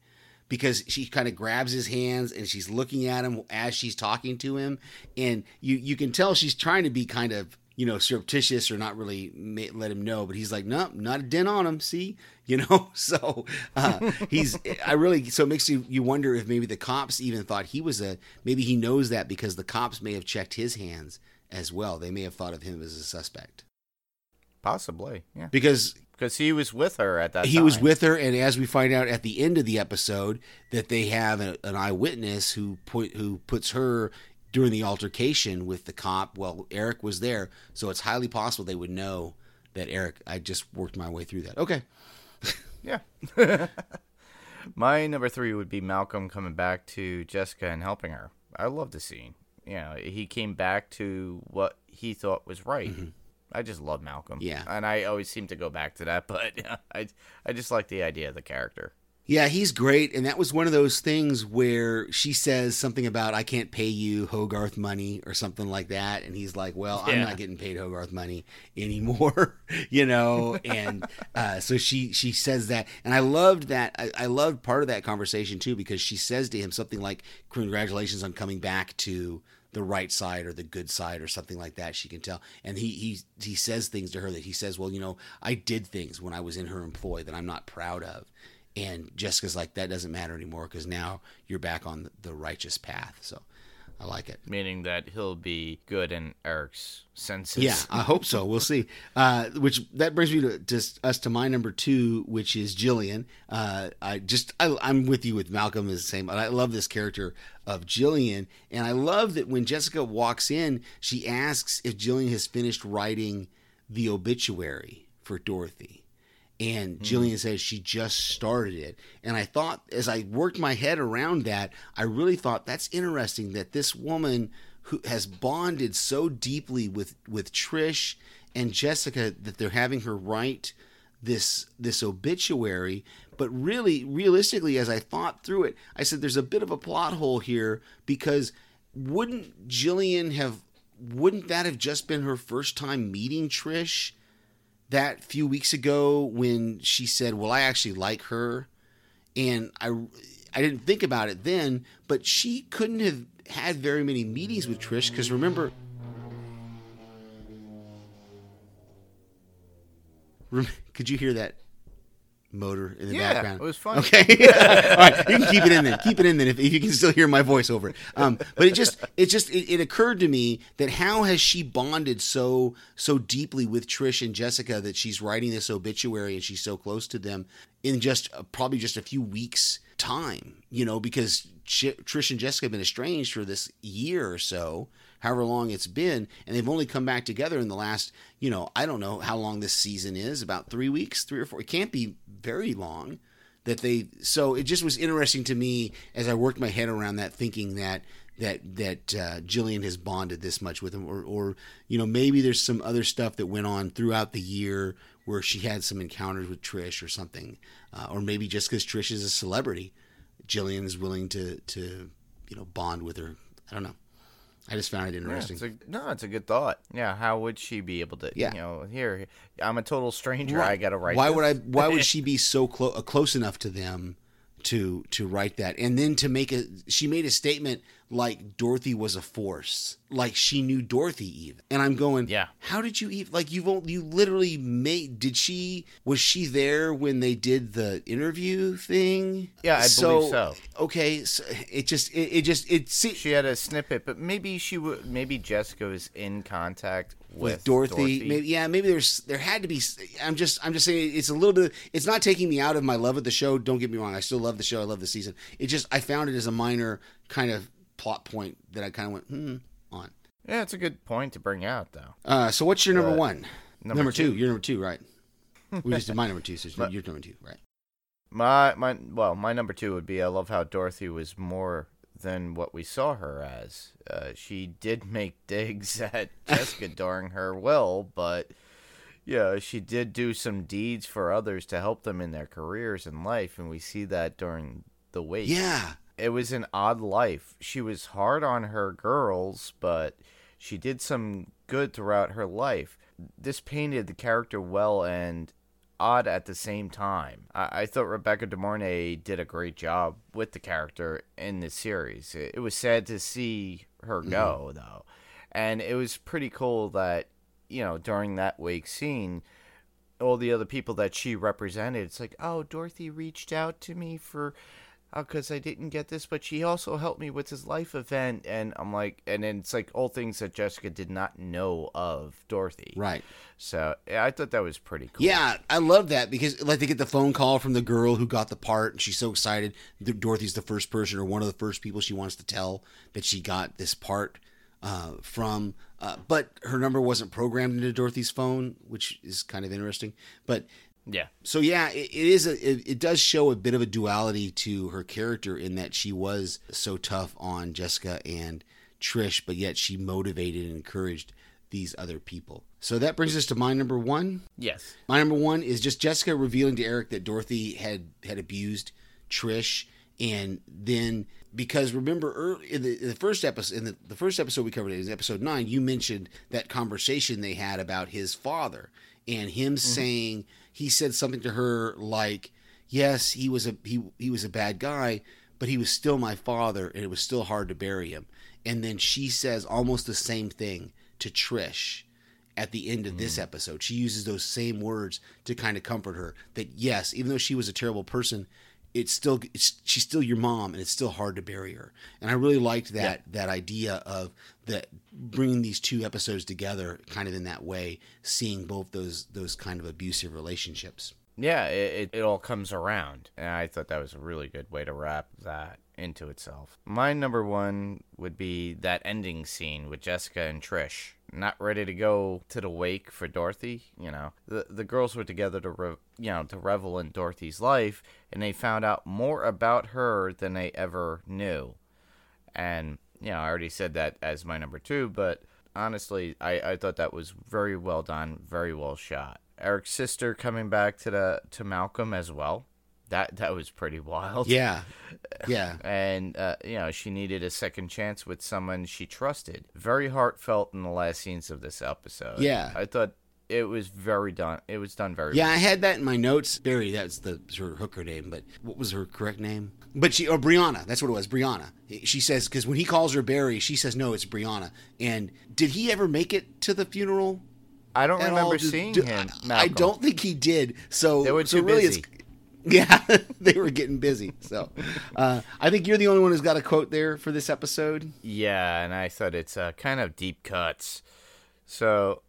because she kind of grabs his hands and she's looking at him as she's talking to him, and you you can tell she's trying to be kind of, you know, surreptitious or not really let him know, but he's like, no, nope, not a dent on him. See, you know, so uh, he's, I really, so it makes you, you wonder if maybe the cops even thought he was a, maybe he knows that because the cops may have checked his hands as well. They may have thought of him as a suspect. Possibly. Yeah. Because, because he was with her at that he time. He was with her. And as we find out at the end of the episode that they have a, an eyewitness who point, who puts her during the altercation with the cop, well, Eric was there, so it's highly possible they would know that Eric. I just worked my way through that. Okay. Yeah. My number three would be Malcolm coming back to Jessica and helping her. I love the scene. You know, he came back to what he thought was right. Mm-hmm. I just love Malcolm. Yeah. And I always seem to go back to that, but I, I just like the idea of the character. Yeah, he's great, and that was one of those things where she says something about, I can't pay you Hogarth money or something like that, and he's like, well, yeah. I'm not getting paid Hogarth money anymore, you know, and uh, so she, she says that, and I loved that, I, I loved part of that conversation too, because she says to him something like, congratulations on coming back to the right side or the good side or something like that. She can tell. And he, he, he says things to her that he says, well, you know, I did things when I was in her employ that I'm not proud of. And Jessica's like, that doesn't matter anymore because now you're back on the righteous path. So I like it. Meaning that he'll be good in Eric's senses. Yeah, I hope so. We'll see. Uh, which that brings me to just us to my number two, which is Jillian. Uh, I just I, I'm with you with Malcolm is the same. But I love this character of Jillian, and I love that when Jessica walks in, she asks if Jillian has finished writing the obituary for Dorothy. And Jillian says she just started it. And I thought, as I worked my head around that, I really thought that's interesting that this woman who has bonded so deeply with, with Trish and Jessica that they're having her write this this obituary. But really, realistically, as I thought through it, I said there's a bit of a plot hole here because wouldn't Jillian have, wouldn't that have just been her first time meeting Trish? That few weeks ago when she said, well, I actually like her. And I, I didn't think about it then, but she couldn't have had very many meetings with Trish because remember, rem- could you hear that motor in the yeah, background? Yeah, it was fun. Okay. All right. You can keep it in then. Keep it in then if, if you can still hear my voice over it. Um, but it just, it just, it, it occurred to me that how has she bonded so, so deeply with Trish and Jessica that she's writing this obituary and she's so close to them in just uh, probably just a few weeks time, you know, because Ch- Trish and Jessica have been estranged for this year or so, however long it's been, and they've only come back together in the last, you know, I don't know how long this season is, about three weeks, three or four. It can't be very long that they, so it just was interesting to me as I worked my head around that, thinking that, that, that uh, Jillian has bonded this much with him, or, or, you know, maybe there's some other stuff that went on throughout the year where she had some encounters with Trish or something, uh, or maybe just because Trish is a celebrity, Jillian is willing to, to, you know, bond with her. I don't know. I just found it interesting. Yeah, it's a, no, it's a good thought. Yeah, how would she be able to? Yeah. You know, here I'm a total stranger. Right. I got to write. Why this. would I? Why would she be so close, uh, close enough to them to to write that? And then to make a, she made a statement like Dorothy was a force, like she knew Dorothy even. And I'm going, yeah. How did you even? Like you've only, you literally made. Did she? Was she there when they did the interview thing? Yeah, I so, believe so. Okay, so it just it, it just it. See, she had a snippet, but maybe she would. Maybe Jessica was in contact with, with Dorothy. Dorothy. Maybe, yeah, maybe there's there had to be. I'm just I'm just saying it's a little bit. It's not taking me out of my love of the show. Don't get me wrong. I still love the show. I love the season. It just I found it as a minor kind of plot point that I kind of went hmm on. Yeah, it's a good point to bring out though. Uh, so what's your number uh, one? Number, number two. two. You're number two, right? We just did my number two, so but, you're number two, right? My my well, my number two would be I love how Dorothy was more than what we saw her as. Uh, she did make digs at Jessica during her will, but yeah, she did do some deeds for others to help them in their careers and life, and we see that during the wake. Yeah. It was an odd life. She was hard on her girls, but she did some good throughout her life. This painted the character well and odd at the same time. I, I thought Rebecca De Mornay did a great job with the character in this series. It, it was sad to see her go, mm-hmm. though. And it was pretty cool that, you know, during that wake scene, all the other people that she represented, it's like, oh, Dorothy reached out to me for... because I didn't get this, but she also helped me with this life event, and I'm like, and then it's like all things that Jessica did not know of Dorothy. Right. So yeah, I thought that was pretty cool. Yeah, I love that, because like they get the phone call from the girl who got the part, and she's so excited. Dorothy's the first person, or one of the first people she wants to tell that she got this part uh, from, uh, but her number wasn't programmed into Dorothy's phone, which is kind of interesting, but... Yeah. So yeah, it, it is a it, it does show a bit of a duality to her character in that she was so tough on Jessica and Trish, but yet she motivated and encouraged these other people. So that brings us to my number one. Yes. My number one is just Jessica revealing to Eric that Dorothy had had abused Trish, and then because remember early, in, the, in the first episode in the, the first episode we covered it is episode nine, you mentioned that conversation they had about his father and him mm-hmm. saying he said something to her like, yes, he was a he he was a bad guy, but he was still my father, and it was still hard to bury him. And then she says almost the same thing to Trish at the end of mm. this episode. She uses those same words to kind of comfort her that, yes, even though she was a terrible person, it's still it's, she's still your mom, and it's still hard to bury her. And I really liked that yeah. that idea of that bringing these two episodes together, kind of in that way, seeing both those those kind of abusive relationships. yeah, it, it, it all comes around. And I thought that was a really good way to wrap that into itself. My number one would be that ending scene with Jessica and Trish. Not ready to go to the wake for Dorothy, you know. The the girls were together to, re, you know, to revel in Dorothy's life, and they found out more about her than they ever knew. And, you know, I already said that as my number two, but honestly, I, I thought that was very well done, very well shot. Eric's sister coming back to the to Malcolm as well. That that was pretty wild. Yeah, yeah. And, uh, you know, she needed a second chance with someone she trusted. Very heartfelt in the last scenes of this episode. Yeah. I thought it was very done. It was done very well. Yeah, much. I had that in my notes. Barry, that's the her hooker name, but what was her correct name? But she, or Brianna, that's what it was, Brianna. She says, because when he calls her Barry, she says, no, it's Brianna. And did he ever make it to the funeral? I don't remember all? seeing do, him, Malcolm. I don't think he did. So, they were too so really busy. It's... Yeah, they were getting busy. So uh, I think you're the only one who's got a quote there for this episode. Yeah, and I thought it's uh, kind of deep cuts. So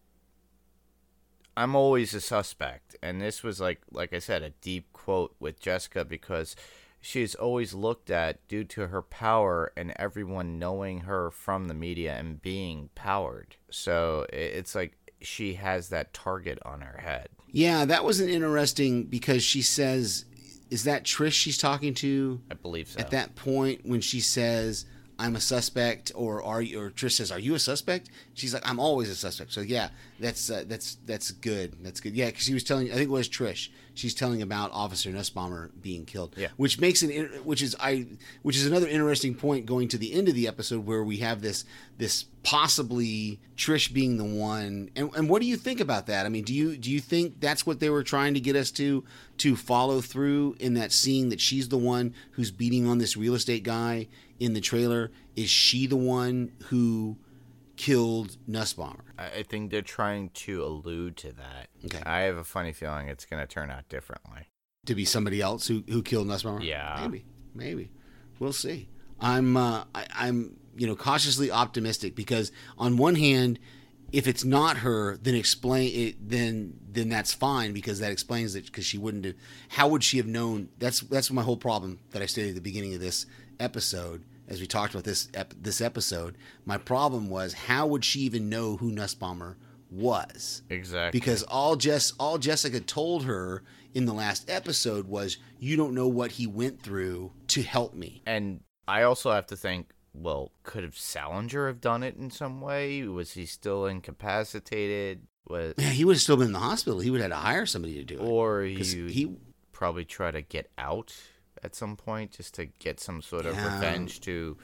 I'm always a suspect. And this was, like like I said, a deep quote with Jessica because she's always looked at due to her power and everyone knowing her from the media and being powered. So it's like she has that target on her head. Yeah, that was an interesting because she says, is that Trish she's talking to? I believe so. At that point when she says, I'm a suspect, or are you, or Trish says, are you a suspect? She's like, I'm always a suspect. So yeah, that's uh, that's that's good. That's good. Yeah, because she was telling, I think it was Trish. She's telling about Officer Nussbaumer being killed. Yeah. Which makes an which is I which is another interesting point going to the end of the episode where we have this this possibly Trish being the one. And and what do you think about that? I mean, do you do you think that's what they were trying to get us to to follow through in that scene, that she's the one who's beating on this real estate guy in the trailer? Is she the one who killed Nussbaumer? I think they're trying to allude to that. Okay. I have a funny feeling it's going to turn out differently. To be somebody else who, who killed Nussbaumer? Yeah. Maybe. Maybe. We'll see. I'm uh, I, I'm you know cautiously optimistic because on one hand, if it's not her, then explain it. Then then that's fine because that explains it. Because she wouldn't have. How would she have known? That's that's my whole problem that I stated at the beginning of this episode. As we talked about this ep- this episode, my problem was how would she even know who Nussbaumer was? Exactly. Because all Jess all Jessica told her in the last episode was, "You don't know what he went through to help me." And I also have to think, well, could have Salinger have done it in some way? Was he still incapacitated? Was yeah, he would have still been in the hospital. He would have had to hire somebody to do it. Or he probably try to get out at some point just to get some sort of yeah. revenge to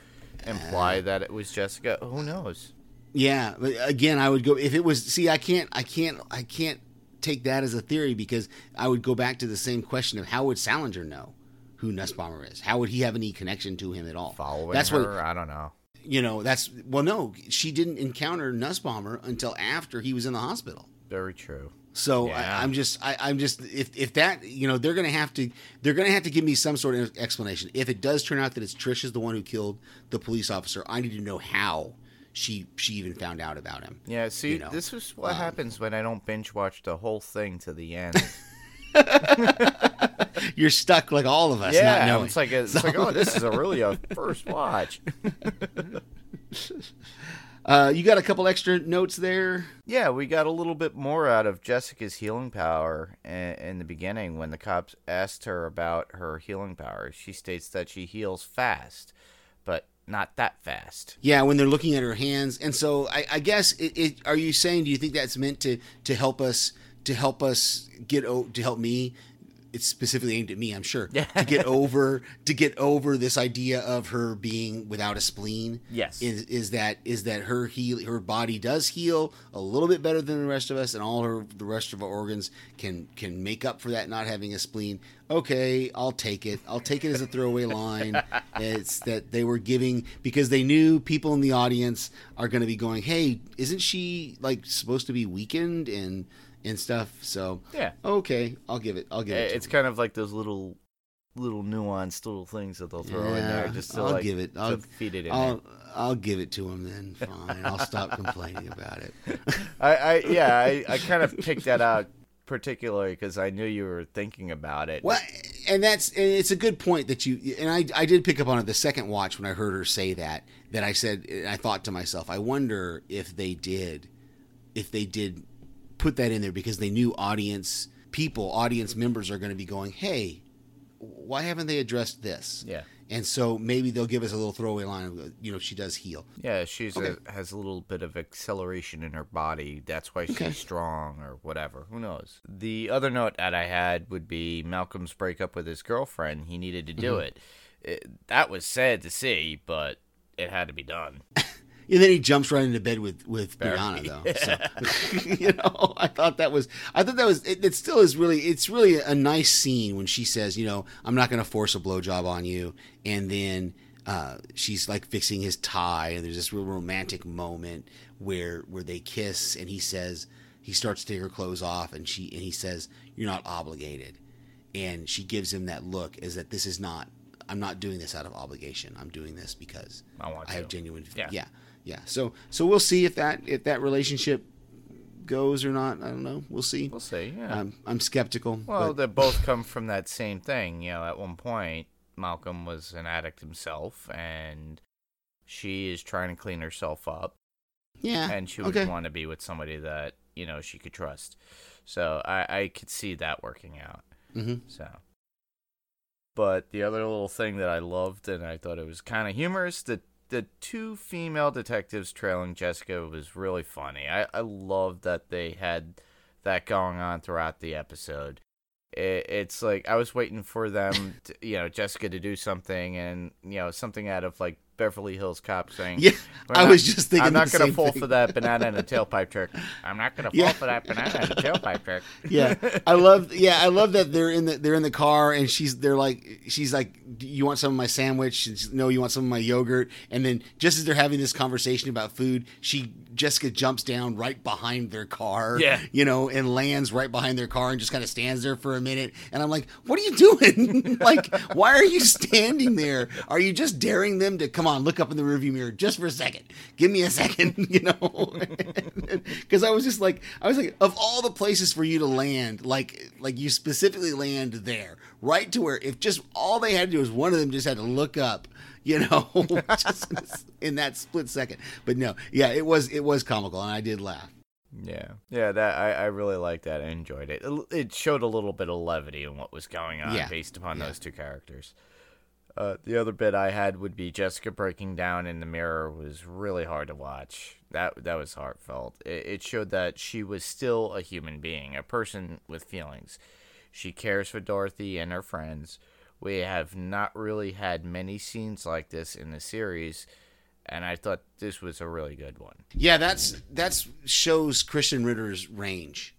imply uh, that it was Jessica. Who knows? Yeah, but again, I would go if it was. See, I can't, I can't, I can't take that as a theory because I would go back to the same question of how would Salinger know who Nussbaumer is? How would he have any connection to him at all? Following that's her? What, I don't know. You know, that's... Well, no, she didn't encounter Nussbaumer until after he was in the hospital. Very true. So yeah. I, I'm just... I, I'm just... If if that... You know, they're going to have to... They're going to have to give me some sort of explanation. If it does turn out that it's Trish is the one who killed the police officer, I need to know how she she even found out about him. Yeah, see, you know? This is what um, happens when I don't binge watch the whole thing to the end. You're stuck like all of us. Yeah, not knowing. it's like a, it's so, like oh, this is a really a first watch. uh, you got a couple extra notes there. Yeah, we got a little bit more out of Jessica's healing power in, in the beginning when the cops asked her about her healing power. She states that she heals fast, but not that fast. Yeah, when they're looking at her hands, and so I, I guess it, it. Are you saying? Do you think that's meant to to help us? To help us get o- to help me, it's specifically aimed at me, I'm sure. to get over to get over this idea of her being without a spleen. Yes, is, is that is that her heal her body does heal a little bit better than the rest of us, and all her the rest of our organs can can make up for that not having a spleen. Okay, I'll take it. I'll take it as a throwaway line. It's that they were giving because they knew people in the audience are going to be going, "Hey, isn't she like supposed to be weakened and?" And stuff, so yeah, okay, I'll give it. I'll give it. It's kind of like those little, little nuanced little things that they'll throw yeah, in there just to I'll like give it. I'll feed it in. I'll there. I'll give it to them then. Fine, I'll stop complaining about it. I, I yeah, I, I kind of picked that out particularly because I knew you were thinking about it. Well, and that's it's a good point that you and I I did pick up on it the second watch when I heard her say that that I said I thought to myself, I wonder if they did if they did put that in there because they knew audience people, audience members are going to be going, hey, why haven't they addressed this? Yeah. And so maybe they'll give us a little throwaway line. You know, she does heal. Yeah, she's okay. a, has a little bit of acceleration in her body. That's why she's okay. strong or whatever. Who knows? The other note that I had would be Malcolm's breakup with his girlfriend. He needed to do mm-hmm. it. it. That was sad to see, but it had to be done. And then he jumps right into bed with with Brianna, though. So, you know, I thought that was, I thought that was, it, it still is really, it's really a nice scene when she says, you know, I'm not going to force a blowjob on you. And then uh, she's like fixing his tie, and there's this real romantic moment where where they kiss, and he says, he starts to take her clothes off, and she and he says, you're not obligated, and she gives him that look as that this is not, I'm not doing this out of obligation. I'm doing this because I, want I have to. genuine, yeah. yeah. Yeah, so so we'll see if that if that relationship goes or not. I don't know. We'll see. We'll see. Yeah, um, I'm skeptical. Well, but... they both come from that same thing. You know, at one point, Malcolm was an addict himself, and she is trying to clean herself up. Yeah, and she would okay. want to be with somebody that you know she could trust. So I, I could see that working out. Mm-hmm. So. But the other little thing that I loved, and I thought it was kind of humorous, that the two female detectives trailing Jessica was really funny. I, I loved that they had that going on throughout the episode. It, it's like I was waiting for them, to, you know, Jessica to do something, and you know, something out of like Beverly Hills Cop saying, "Yeah, I not, was just thinking, I'm not going to fall thing. for that banana in a tailpipe trick. I'm not going to fall yeah. for that banana in a tailpipe trick." Yeah, I love. Yeah, I love that they're in the they're in the car, and she's they're like she's like. You want some of my sandwich? She's, no, you want some of my yogurt? And then just as they're having this conversation about food, she Jessica jumps down right behind their car, yeah. you know, and lands right behind their car and just kind of stands there for a minute. And I'm like, what are you doing? Like, why are you standing there? Are you just daring them to come on, look up in the rearview mirror just for a second? Give me a second, you know? Because I was just like, I was like, of all the places for you to land, like, like you specifically land there, right to where if just all they had to do was one of them just had to look up, you know, just in that split second. But no, yeah, it was it was comical, and I did laugh. Yeah, yeah, that I, I really liked that. I enjoyed it. It showed a little bit of levity in what was going on yeah. based upon yeah. those two characters. Uh, the other bit I had would be Jessica breaking down in the mirror was really hard to watch. That that was heartfelt. It, it showed that she was still a human being, a person with feelings. She cares for Dorothy and her friends. We have not really had many scenes like this in the series, and I thought this was a really good one. Yeah, that's that's shows Christian Ritter's range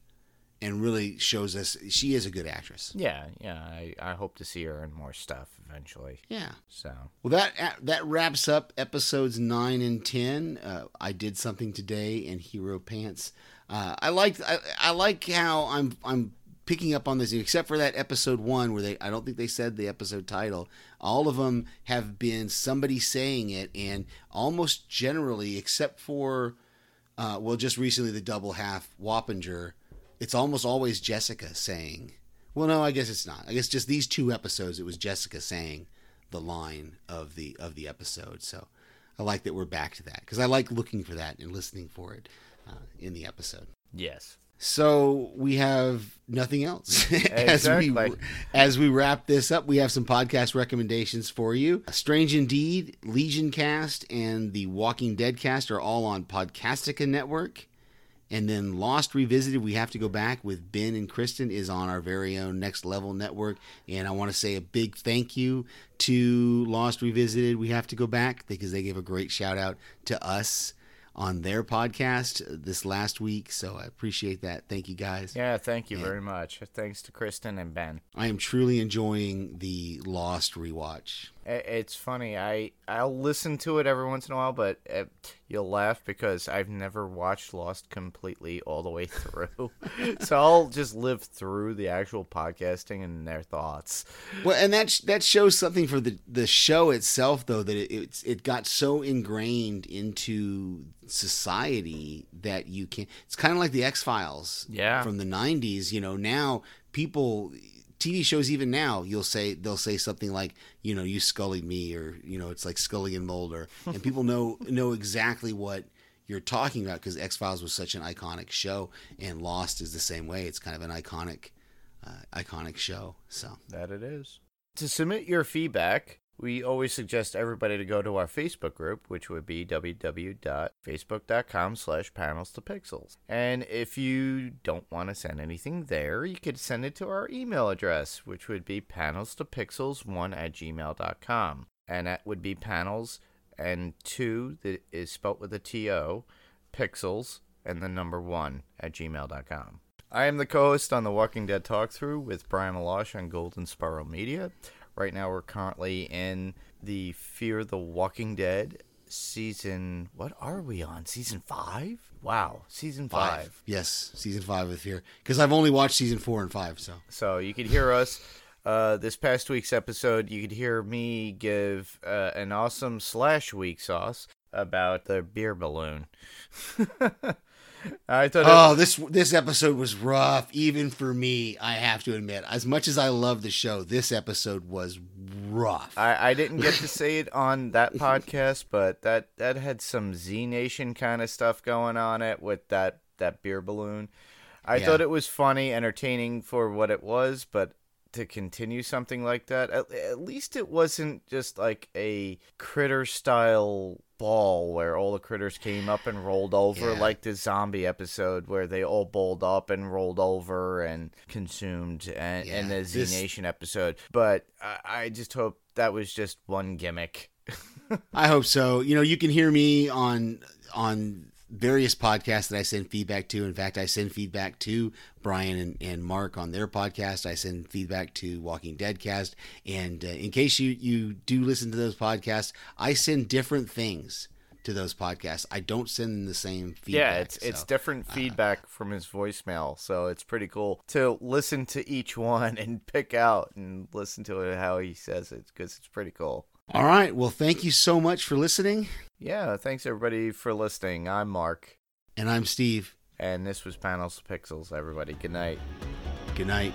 and really shows us she is a good actress. Yeah, yeah. I, I hope to see her in more stuff eventually. Yeah. So well, that that wraps up episodes nine and ten. Uh, I Did Something Today and Hero Pants. Uh, I liked I, I like how I'm I'm. picking up on this, except for that episode one where they, I don't think they said the episode title. All of them have been somebody saying it, and almost generally, except for, uh, well, just recently the double half Wappinger, it's almost always Jessica saying, well, no, I guess it's not. I guess just these two episodes, it was Jessica saying the line of the, of the episode. So I like that we're back to that, because I like looking for that and listening for it uh, in the episode. Yes. So we have nothing else. as exactly. we as we wrap this up, we have some podcast recommendations for you. Strange Indeed, Legion Cast, and The Walking Dead Cast are all on Podcastica Network. And then Lost Revisited, We Have to Go Back with Ben and Kristen is on our very own Next Level Network. And I want to say a big thank you to Lost Revisited, We Have to Go Back, because they gave a great shout out to us on their podcast this last week, so I appreciate that. Thank you, guys. Yeah, thank you and very much. Thanks to Kristen and Ben. I am truly enjoying the Lost rewatch. It's funny. I, I'll listen to it every once in a while, but uh, you'll laugh because I've never watched Lost completely all the way through. So I'll just live through the actual podcasting and their thoughts. Well, and that sh- that shows something for the, the show itself, though, that it, it it got so ingrained into society that you can't. It's kind of like the X-Files yeah. from the nineties. You know, now people... T V shows even now, you'll say they'll say something like, you know, you scullied me, or, you know, it's like Scully and Mulder, and people know know exactly what you're talking about because X-Files was such an iconic show, and Lost is the same way. It's kind of an iconic, uh, iconic show. So that it is. To submit your feedback, we always suggest everybody to go to our Facebook group, which would be www.facebook.com slash panels to pixels. And if you don't want to send anything there, you could send it to our email address, which would be panels to pixels one at gmail dot com. And that would be panels and two, that is spelled with a T O, pixels, and the number one at gmail dot com. I am the co-host on The Walking Dead Talk Through with Brian Malosh on Golden Spiral Media. Right now, we're currently in the Fear the Walking Dead season. What are we on? Season five? Wow. Season five. five. Yes. Season five of Fear. Because I've only watched season four and five. So so you could hear us uh, this past week's episode. You could hear me give uh, an awesome slash week sauce about the beer balloon. I thought oh, it- this this episode was rough, even for me, I have to admit. As much as I love the show, this episode was rough. I, I didn't get to say it on that podcast, but that, that had some Z Nation kind of stuff going on it with that, that beer balloon. I yeah. thought it was funny, entertaining for what it was, but to continue something like that, at, at least it wasn't just like a critter-style ball where all the critters came up and rolled over yeah. like the zombie episode where they all bowled up and rolled over and consumed, and, yeah, and the Z this... Nation episode. But I, I just hope that was just one gimmick. I hope so. You know, you can hear me on on various podcasts that I send feedback to. In fact, I send feedback to Brian and, and Mark on their podcast. I send feedback to Walking Deadcast. And uh, in case you, you do listen to those podcasts, I send different things to those podcasts. I don't send them the same feedback. Yeah, it's, so, it's different feedback uh, from his voicemail. So it's pretty cool to listen to each one and pick out and listen to it how he says it, because it's pretty cool. All right. Well, thank you so much for listening. Yeah. Thanks, everybody, for listening. I'm Mark. And I'm Steve. And this was Panels to Pixels, everybody. Good night. Good night.